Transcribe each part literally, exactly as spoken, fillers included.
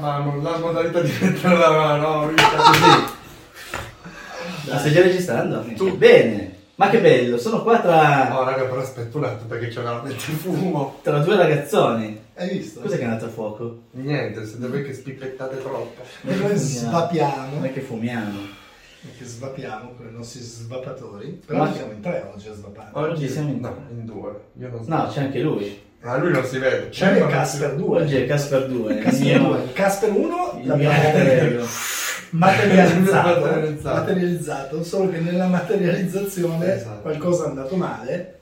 mano, la modalità di mettere la mano, la stai già registrando? Tu. Bene, ma che bello, sono qua tra... Oh raga, però aspetta un attimo perché c'è veramente fumo. Tra due ragazzoni. Hai visto? Cos'è che è andato a fuoco? Niente, siete voi che spicchettate troppo. E noi svapiamo. Noi che fumiamo. Che svapiamo con i nostri svapatori, però ma... siamo in tre oggi a svapare. Oggi siamo in, no, in due. Io non so. No, c'è anche lui. Ma ah, lui non si vede. C'è il Casper due. Oggi è Casper due. Casper uno l'abbiamo materializzato, materializzato, solo che nella materializzazione esatto. Qualcosa è andato male.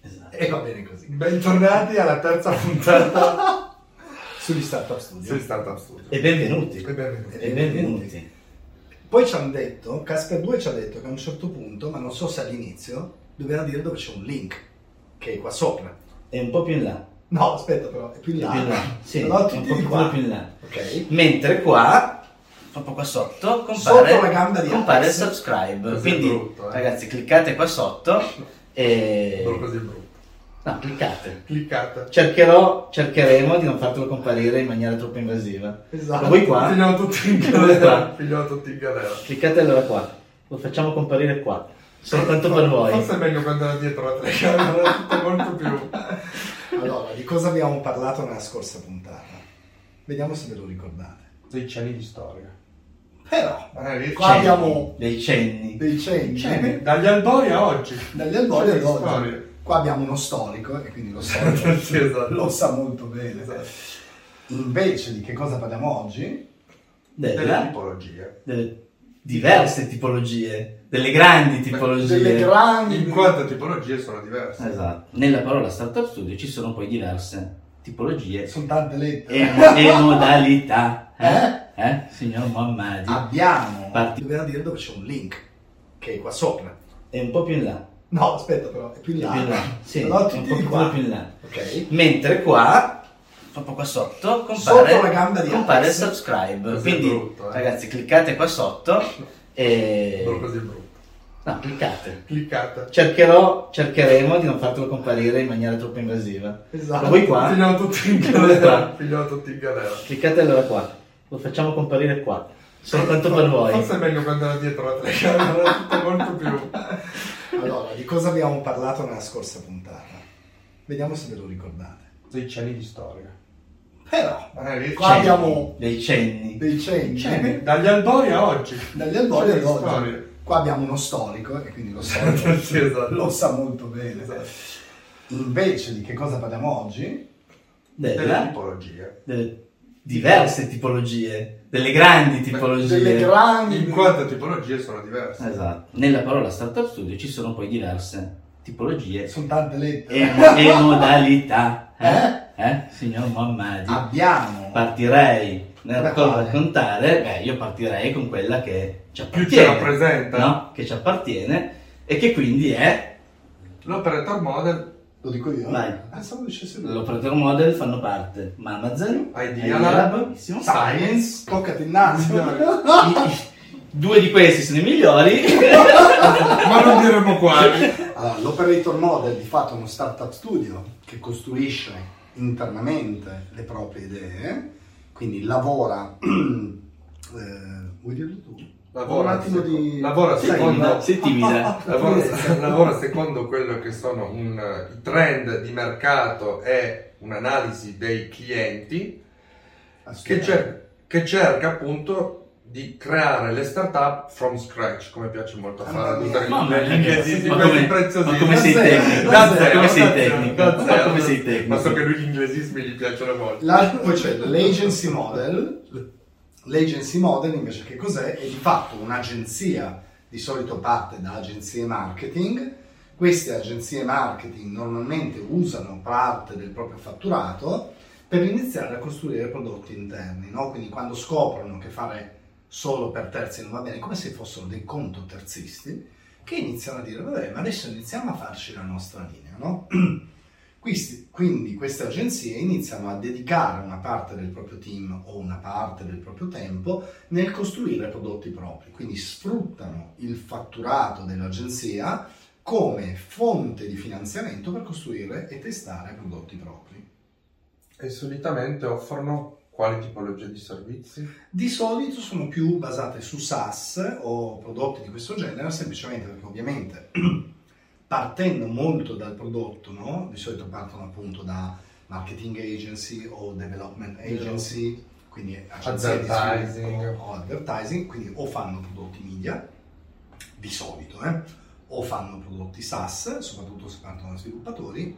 Esatto. E va bene così. Bentornati alla terza puntata sugli Startup Studio. Sugli Startup Studio. E benvenuti. E benvenuti. E benvenuti. Poi ci hanno detto, Casper due ci ha detto che a un certo punto, ma non so se all'inizio, doveva dire dove c'è un link, che è qua sopra. È un po' più in là. No, aspetta però, è più in là. È più in là. Sì, allora, è un po' qua. più in là. Ok. Mentre qua, proprio qua sotto, compare, sotto la gamba di compare il subscribe. Così quindi, brutto, eh. Ragazzi, cliccate qua sotto e... Non così brutto. No, cliccate. Cliccate. Cercherò, cercheremo di non fartelo comparire in maniera troppo invasiva. Esatto. Voi qua. Finiamo tutti in galera. Finiamo tutti in galera. Cliccate allora qua. Lo facciamo comparire qua. Soltanto per voi. Forse è meglio andare dietro la telecamera, tutto molto più. Allora, di cosa abbiamo parlato nella scorsa puntata? Vediamo se ve lo ricordate. Dei cenni di storia. Però, eh, qua cenni. abbiamo... Dei cenni. Dei cenni. cenni. Dagli albori a oggi. Dagli albori ad oggi. Storia. Qua abbiamo uno storico e quindi lo, storico esatto. Lo sa molto bene. Esatto. Invece di che cosa parliamo oggi? Della, delle tipologie. Delle diverse tipologie. Delle grandi tipologie. Delle grandi. In quante tipologie sono diverse. Esatto. Nella parola Startup Studio ci sono poi diverse tipologie. Sono tante lettere. E, e modalità. Eh? Eh? eh? Signor Mammadi. Abbiamo. Parti... Doveva dire dove c'è un link. Che è qua sopra. E un po' più in là. No, aspetta però, è più in là. Più in là. Sì, allora, è un po' qua. più in là. Okay. Mentre qua, proprio qua sotto, compare, sotto la gamba di compare il subscribe. Così quindi, brutto, eh. Ragazzi, cliccate qua sotto e... Non così brutto. No, cliccate. Cliccate. Cercherò, cercheremo di non fartelo comparire in maniera troppo invasiva. Esatto. Voi qua... Finiamo tutti in galera. Finiamo tutti in galera. Cliccate allora qua. Lo facciamo comparire qua. Soltanto per voi. Forse è meglio andare dietro la telecamera, tutto molto più... Allora, di cosa abbiamo parlato nella scorsa puntata? Vediamo se ve lo ricordate. Dei cenni di storia. Però, eh, qua cenni. abbiamo... Dei cenni. Dei cenni. cenni. Dagli albori a oggi. Dagli albori ad oggi. Storia. Qua abbiamo uno storico e quindi lo storico esatto. Lo sa molto bene. Esatto. Invece di che cosa parliamo oggi? Della... Delle tipologie. Delle diverse tipologie. Delle grandi tipologie. Delle grandi. In quante tipologie sono diverse. Esatto. Nella parola Startup Studio ci sono poi diverse tipologie. Sono tante lettere. E, e modalità. Eh? Eh? Signor Mammadi. Abbiamo. Partirei nel raccontare. Beh, io partirei con quella che ci appartiene. Più ci rappresenta. No? Che ci appartiene e che quindi è. L'operator model. Lo dico io? Vai. Ah, l'Operator Model fanno parte Amazon, Idealab, Science, Poké Tinnanzi. Due di questi sono i migliori, ma non diremo quali. Allora, l'Operator Model di fatto è uno startup studio che costruisce internamente le proprie idee, quindi lavora... eh, vuoi dirlo tu? Lavora, un attimo secondo, di... lavora, secondo, sei timida. Lavora, lavora secondo quello che sono un, i trend di mercato e un'analisi dei clienti che, cer- che cerca appunto di creare le startup from scratch, come piace molto a fare tutte le cose preziosissime. Ma come sei tecnico? Come sei tecnico? Ma so che lui gli inglesismi gli piacciono molto. Poi c'è l'agency model. L'agency model invece che cos'è? È di fatto un'agenzia, di solito parte da agenzie marketing. Queste agenzie marketing normalmente usano parte del proprio fatturato per iniziare a costruire prodotti interni, no? Quindi quando scoprono che fare solo per terzi non va bene, come se fossero dei conto terzisti che iniziano a dire vabbè, ma adesso iniziamo a farci la nostra linea, no? Quindi queste agenzie iniziano a dedicare una parte del proprio team o una parte del proprio tempo nel costruire prodotti propri, quindi sfruttano il fatturato dell'agenzia come fonte di finanziamento per costruire e testare prodotti propri. E solitamente offrono Quale tipologia di servizi? Di solito sono più basate su SaaS o prodotti di questo genere, semplicemente perché ovviamente partendo molto dal prodotto, no? Di solito partono appunto da marketing agency o development agency, quindi advertising. O advertising, quindi o fanno prodotti media, di solito, eh? o fanno prodotti SaaS, soprattutto se partono da sviluppatori,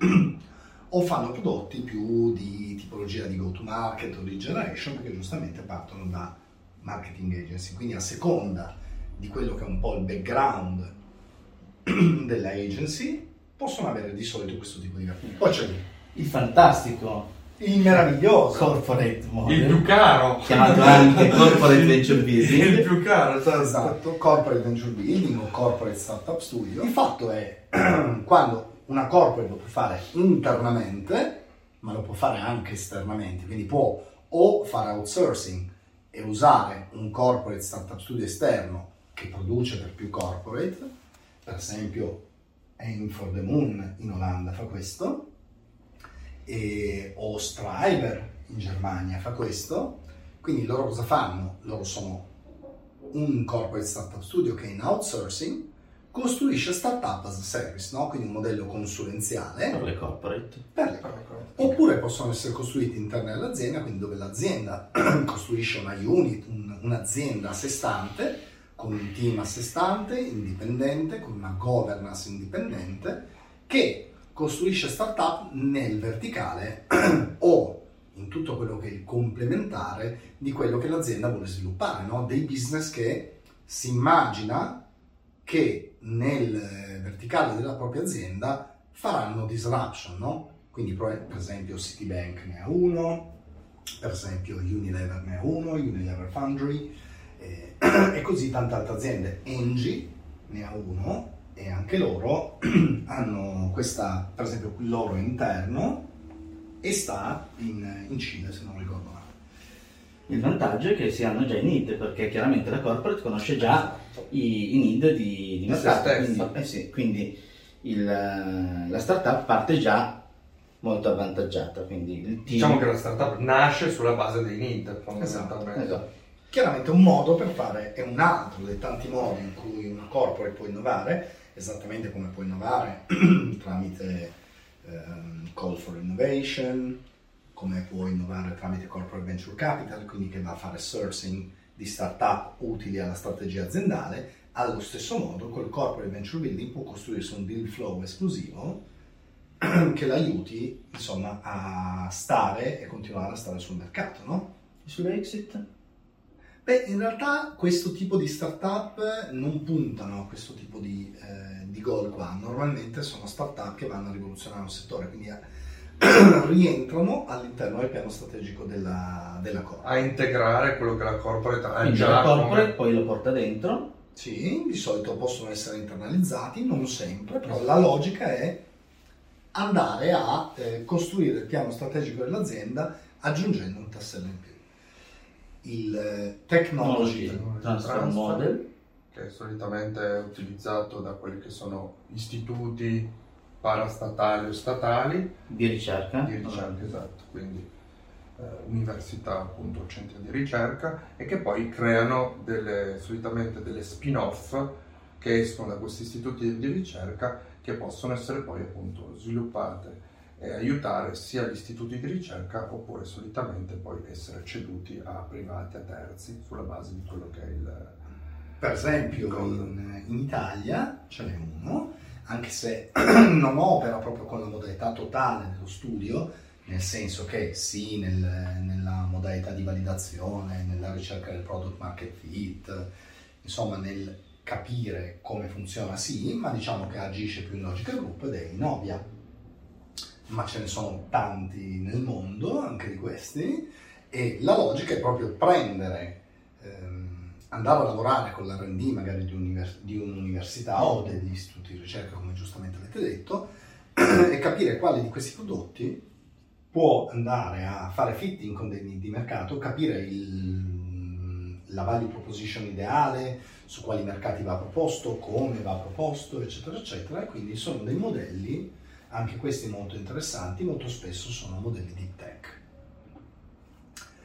o fanno prodotti più di tipologia di go-to-market o di generation, perché giustamente partono da marketing agency. Quindi a seconda di quello che è un po' il background della agency, possono avere di solito questo tipo di grafica. Poi c'è il fantastico, il meraviglioso corporate model, il più caro, chiamato anche corporate venture building, il più caro, esatto, corporate venture building o corporate startup studio. Il fatto è, quando una corporate lo può fare internamente, ma lo può fare anche esternamente, quindi può o fare outsourcing e usare un corporate startup studio esterno che produce per più corporate, per esempio Aim for the Moon in Olanda fa questo, e, o Stryber in Germania fa questo. Quindi loro cosa fanno? Loro sono un corporate startup studio che in outsourcing costruisce startup as a service, no? Quindi un modello consulenziale per le corporate. Per le corporate. Oppure possono essere costruiti interni all'azienda, quindi dove l'azienda costruisce una unit, un, un'azienda a sé stante, con un team a sé stante, indipendente, con una governance indipendente, che costruisce startup nel verticale o in tutto quello che è il complementare di quello che l'azienda vuole sviluppare, no? Dei business che si immagina che nel verticale della propria azienda faranno disruption, no? Quindi per esempio Citibank ne ha uno, per esempio Unilever ne ha uno, Unilever Foundry, eh, e così tante altre aziende. Engie ne ha uno e anche loro hanno questa, per esempio il loro interno, e sta in, in Cile se non ricordo male. Il vantaggio è che si hanno già i need, perché chiaramente la corporate conosce già i, i need di, di mercato, quindi, eh sì, quindi il, la startup parte già molto avvantaggiata. Quindi il team... Diciamo che la startup nasce sulla base dei need, fondamentalmente. Esatto, esatto. Chiaramente un modo per fare è un altro dei tanti modi in cui una corporate può innovare, esattamente come può innovare tramite um, call for innovation, come può innovare tramite corporate venture capital, quindi che va a fare sourcing di startup utili alla strategia aziendale. Allo stesso modo col corporate venture building può costruirsi un deal flow esclusivo che l'aiuti insomma a stare e continuare a stare sul mercato, no? E sull'exit? Beh, in realtà questo tipo di startup non puntano a questo tipo di, eh, di goal qua, normalmente sono startup che vanno a rivoluzionare un settore, quindi a, rientrano all'interno del piano strategico della, della corporate, a integrare quello che la corporate ha già. La corporate come... poi lo porta dentro. Sì, di solito possono essere internalizzati, non sempre, però la logica è andare a eh, costruire il piano strategico dell'azienda aggiungendo un tassello in più. Il eh, technology, technology transfer, transfer model, che è solitamente utilizzato da quelli che sono istituti parastatali o statali di ricerca, di ricerca esatto, quindi eh, università, appunto, centri di ricerca, e che poi creano delle, solitamente delle spin-off che escono da questi istituti di ricerca, che possono essere poi appunto sviluppate e aiutare sia gli istituti di ricerca, oppure solitamente poi essere ceduti a privati, a terzi, sulla base di quello che è il... Per esempio in, in Italia ce n'è uno, anche se non opera proprio con la modalità totale dello studio, nel senso che sì, nel, nella modalità di validazione, nella ricerca del product market fit, insomma nel capire come funziona sì, ma diciamo che agisce più in logica group ed è Innovia. Ma ce ne sono tanti nel mondo, anche di questi, e la logica è proprio prendere... Ehm, andare a lavorare con l'R and D magari di, univers- di un'università o degli istituti di ricerca, come giustamente avete detto, e capire quale di questi prodotti può andare a fare fitting con dei need di mercato, capire il, la value proposition ideale, su quali mercati va proposto, come va proposto, eccetera, eccetera. E quindi sono dei modelli, anche questi molto interessanti, molto spesso sono modelli deep tech.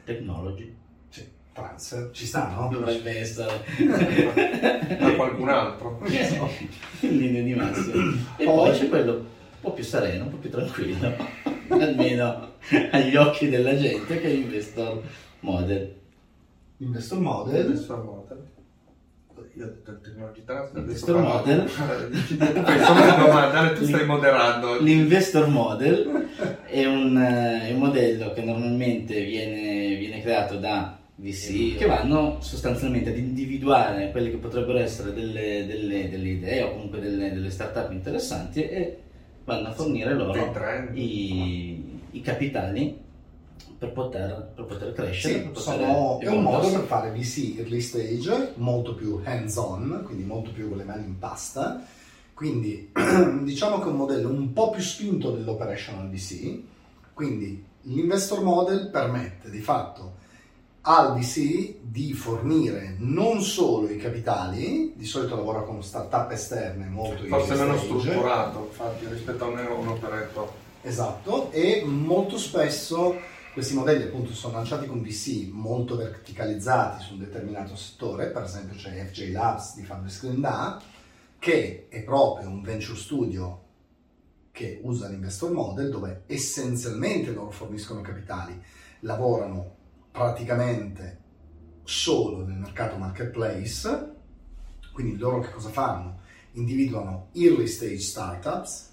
Technology. Sì, France, ci sta, no? Dovrebbe essere da qualcun altro. In linea di massima. E poi, poi c'è quello un po' più sereno, un po' più tranquillo, almeno agli occhi della gente, che è Investor Model. Investor Model? Investor Model. Io ho detto il Technology Transfer. Investor Model. Tu stai moderando. L'Investor Model è un, è un modello che normalmente viene, viene creato da V C, che vanno sostanzialmente ad individuare quelle che potrebbero essere delle, delle, delle idee o comunque delle, delle startup interessanti, e vanno a fornire loro i, i capitali per poter, per poter crescere. Sì, per poter sono, è un modo per fare V C early stage molto più hands on, quindi molto più con le mani in pasta, quindi diciamo che è un modello un po' più spinto dell'operational V C. Quindi l'investor model permette di fatto al V C di fornire non solo i capitali, di solito lavora con startup esterne molto forse meno stage, strutturato infatti rispetto a un, un operetto, esatto, e molto spesso questi modelli appunto sono lanciati con V C molto verticalizzati su un determinato settore. Per esempio c'è F J Labs di Fabrice Grinda, che è proprio un venture studio che usa l'investor model, dove essenzialmente loro forniscono capitali, lavorano praticamente solo nel mercato marketplace, quindi loro che cosa fanno? Individuano early stage startups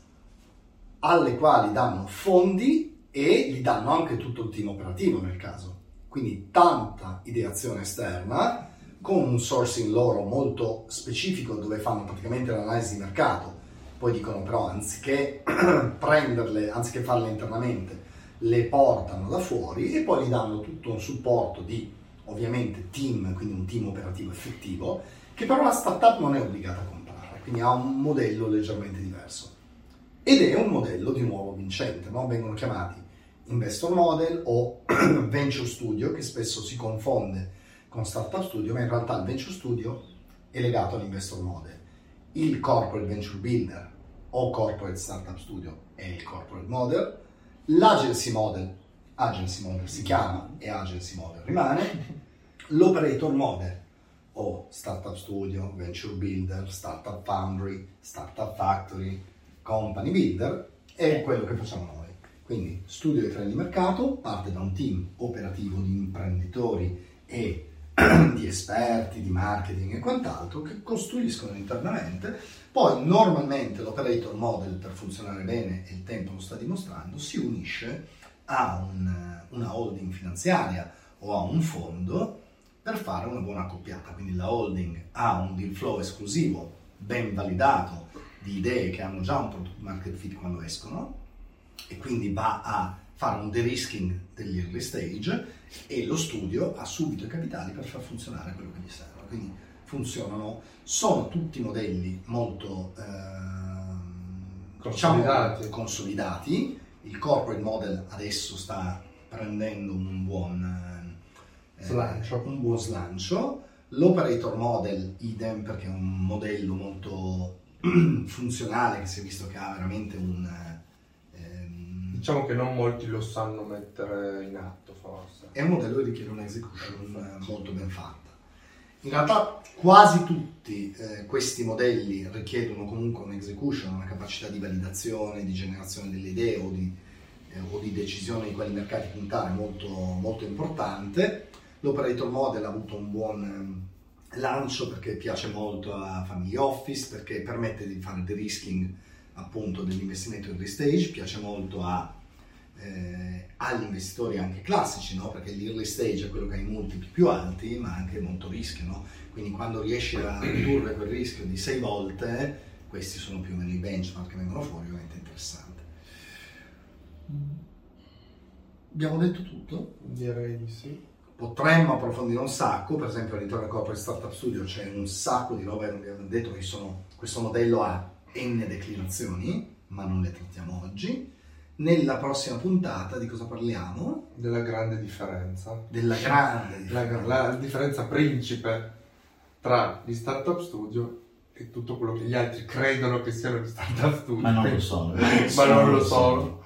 alle quali danno fondi e gli danno anche tutto il team operativo nel caso, quindi tanta ideazione esterna con un sourcing loro molto specifico, dove fanno praticamente l'analisi di mercato, poi dicono però anziché prenderle, anziché farle internamente, le portano da fuori e poi gli danno tutto un supporto di ovviamente team, quindi un team operativo effettivo, che però la startup non è obbligata a comprare, quindi ha un modello leggermente diverso. Ed è un modello di nuovo vincente, no? Vengono chiamati investor model o venture studio, che spesso si confonde con startup studio, ma in realtà il venture studio è legato all'investor model. Il corporate venture builder o corporate startup studio è il corporate model, l'agency model, agency model si chiama e agency model rimane, l'operator model o startup studio, venture builder, startup foundry, startup factory, company builder è quello che facciamo noi. Quindi studio dei trend di mercato, parte da un team operativo di imprenditori e di esperti di marketing e quant'altro che costruiscono internamente, poi normalmente l'operator model, per funzionare bene e il tempo lo sta dimostrando, si unisce a un, una holding finanziaria o a un fondo per fare una buona accoppiata. Quindi la holding ha un deal flow esclusivo ben validato di idee che hanno già un product market fit quando escono, e quindi va a fare un de-risking degli early stage, e lo studio ha subito i capitali per far funzionare quello che gli serve. Quindi funzionano, sono tutti modelli molto eh, consolidati. Diciamo, consolidati. Il corporate model adesso sta prendendo un buon eh, slancio, un buon slancio. L'operator model idem, perché è un modello molto funzionale, che si è visto che ha veramente un ehm... diciamo che non molti lo sanno mettere in atto, forse è un modello che richiede un'execution molto ben fatta. In realtà quasi tutti eh, questi modelli richiedono comunque un'execution, una capacità di validazione, di generazione delle idee o di, eh, o di decisione di quali mercati puntare molto, molto importante. L'operator model ha avuto un buon lancio perché piace molto a family office, perché permette di fare de-risking appunto dell'investimento early stage, piace molto a, eh, agli investitori anche classici, no? Perché l'early stage è quello che ha i multipli più alti ma anche molto rischio, no? Quindi quando riesci a ridurre quel rischio di sei volte, questi sono più o meno i benchmark che vengono fuori, ovviamente interessante. Abbiamo detto tutto? Direi di sì. Potremmo approfondire un sacco, per esempio all'interno del corporate startup studio c'è un sacco di robe, non vi avevo detto che sono, questo modello ha n declinazioni, ma non le trattiamo oggi. Nella prossima puntata di cosa parliamo? Della grande differenza. Della grande differenza. La, la differenza principe tra gli startup studio e tutto quello che gli altri credono che siano gli startup studio. Ma non lo sono. ma non lo sono.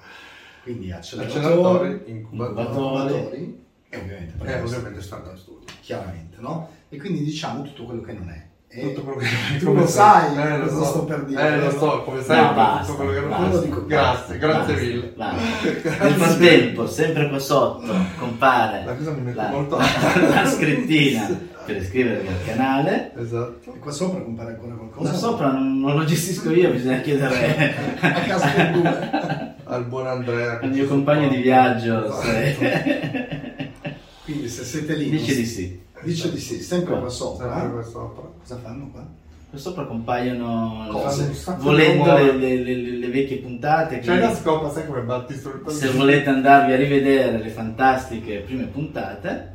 Quindi acceleratori, incubatori. incubatori. E ovviamente, perché eh, ovviamente è stato un studio. Chiaramente, no? E quindi diciamo tutto quello che non è. E tutto quello che non è. Tu lo sai, eh, lo so. sto per dire. Eh, lo so, come sai, no, tutto basta, quello che non basta, basta, dico, grazie, basta, grazie mille. Basta. Nel frattempo, sempre qua sotto, compare la, cosa mi mette la, molto la, la scrittina. Per iscrivervi al canale, esatto. E qua sopra compare ancora qualcosa? Qua sopra non, non lo gestisco io, bisogna chiedere a Casper due, al buon Andrea, al mio compagno di viaggio. Esatto. Se... Quindi se siete lì, dice di sì, dice di sì, sempre qua sopra. Sempre qua sopra. Cosa fanno qua? Qua sopra compaiono cose, volendo le, le, le, le vecchie puntate. C'è la scopa, sai come batti sul palco. Se volete andarvi a rivedere le fantastiche prime puntate,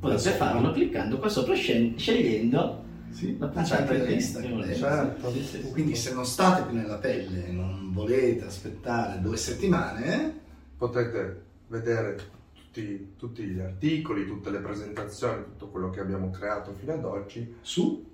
potete farlo cliccando qua sopra, scegliendo sì, la puntata di lista. Certo. Sì, sì, sì. Quindi se non state più nella pelle e non volete aspettare due settimane, potete vedere tutti, tutti gli articoli, tutte le presentazioni, tutto quello che abbiamo creato fino ad oggi su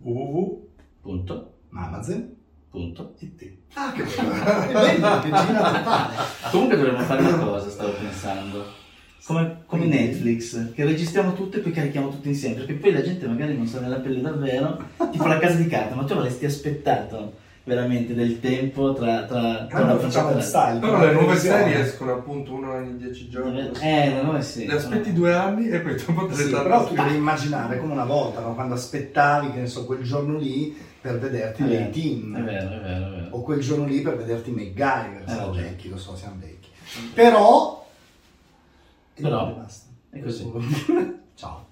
w w w punto mamaze punto i t. Ah, che bello! Che totale. Comunque dovremmo fare una cosa, stavo pensando. Come, come Netflix, che registriamo tutto e poi carichiamo tutto insieme, perché poi la gente magari non sta nella pelle davvero, tipo la casa di carta, ma tu avresti aspettato veramente del tempo tra, tra, tra una facciamo il style. Però le nuove serie escono appunto uno ogni dieci giorni. Eh, le nuove serie. Le aspetti no. due anni e poi dopo te sì, però tu devi immaginare come una volta, no? Quando aspettavi, che ne so, quel giorno lì per vederti le team. È vero, è vero, è vero. O quel giorno lì per vederti MacGyver. Siamo vecchi, lo so, siamo vecchi. Però... Però, è così. Ciao.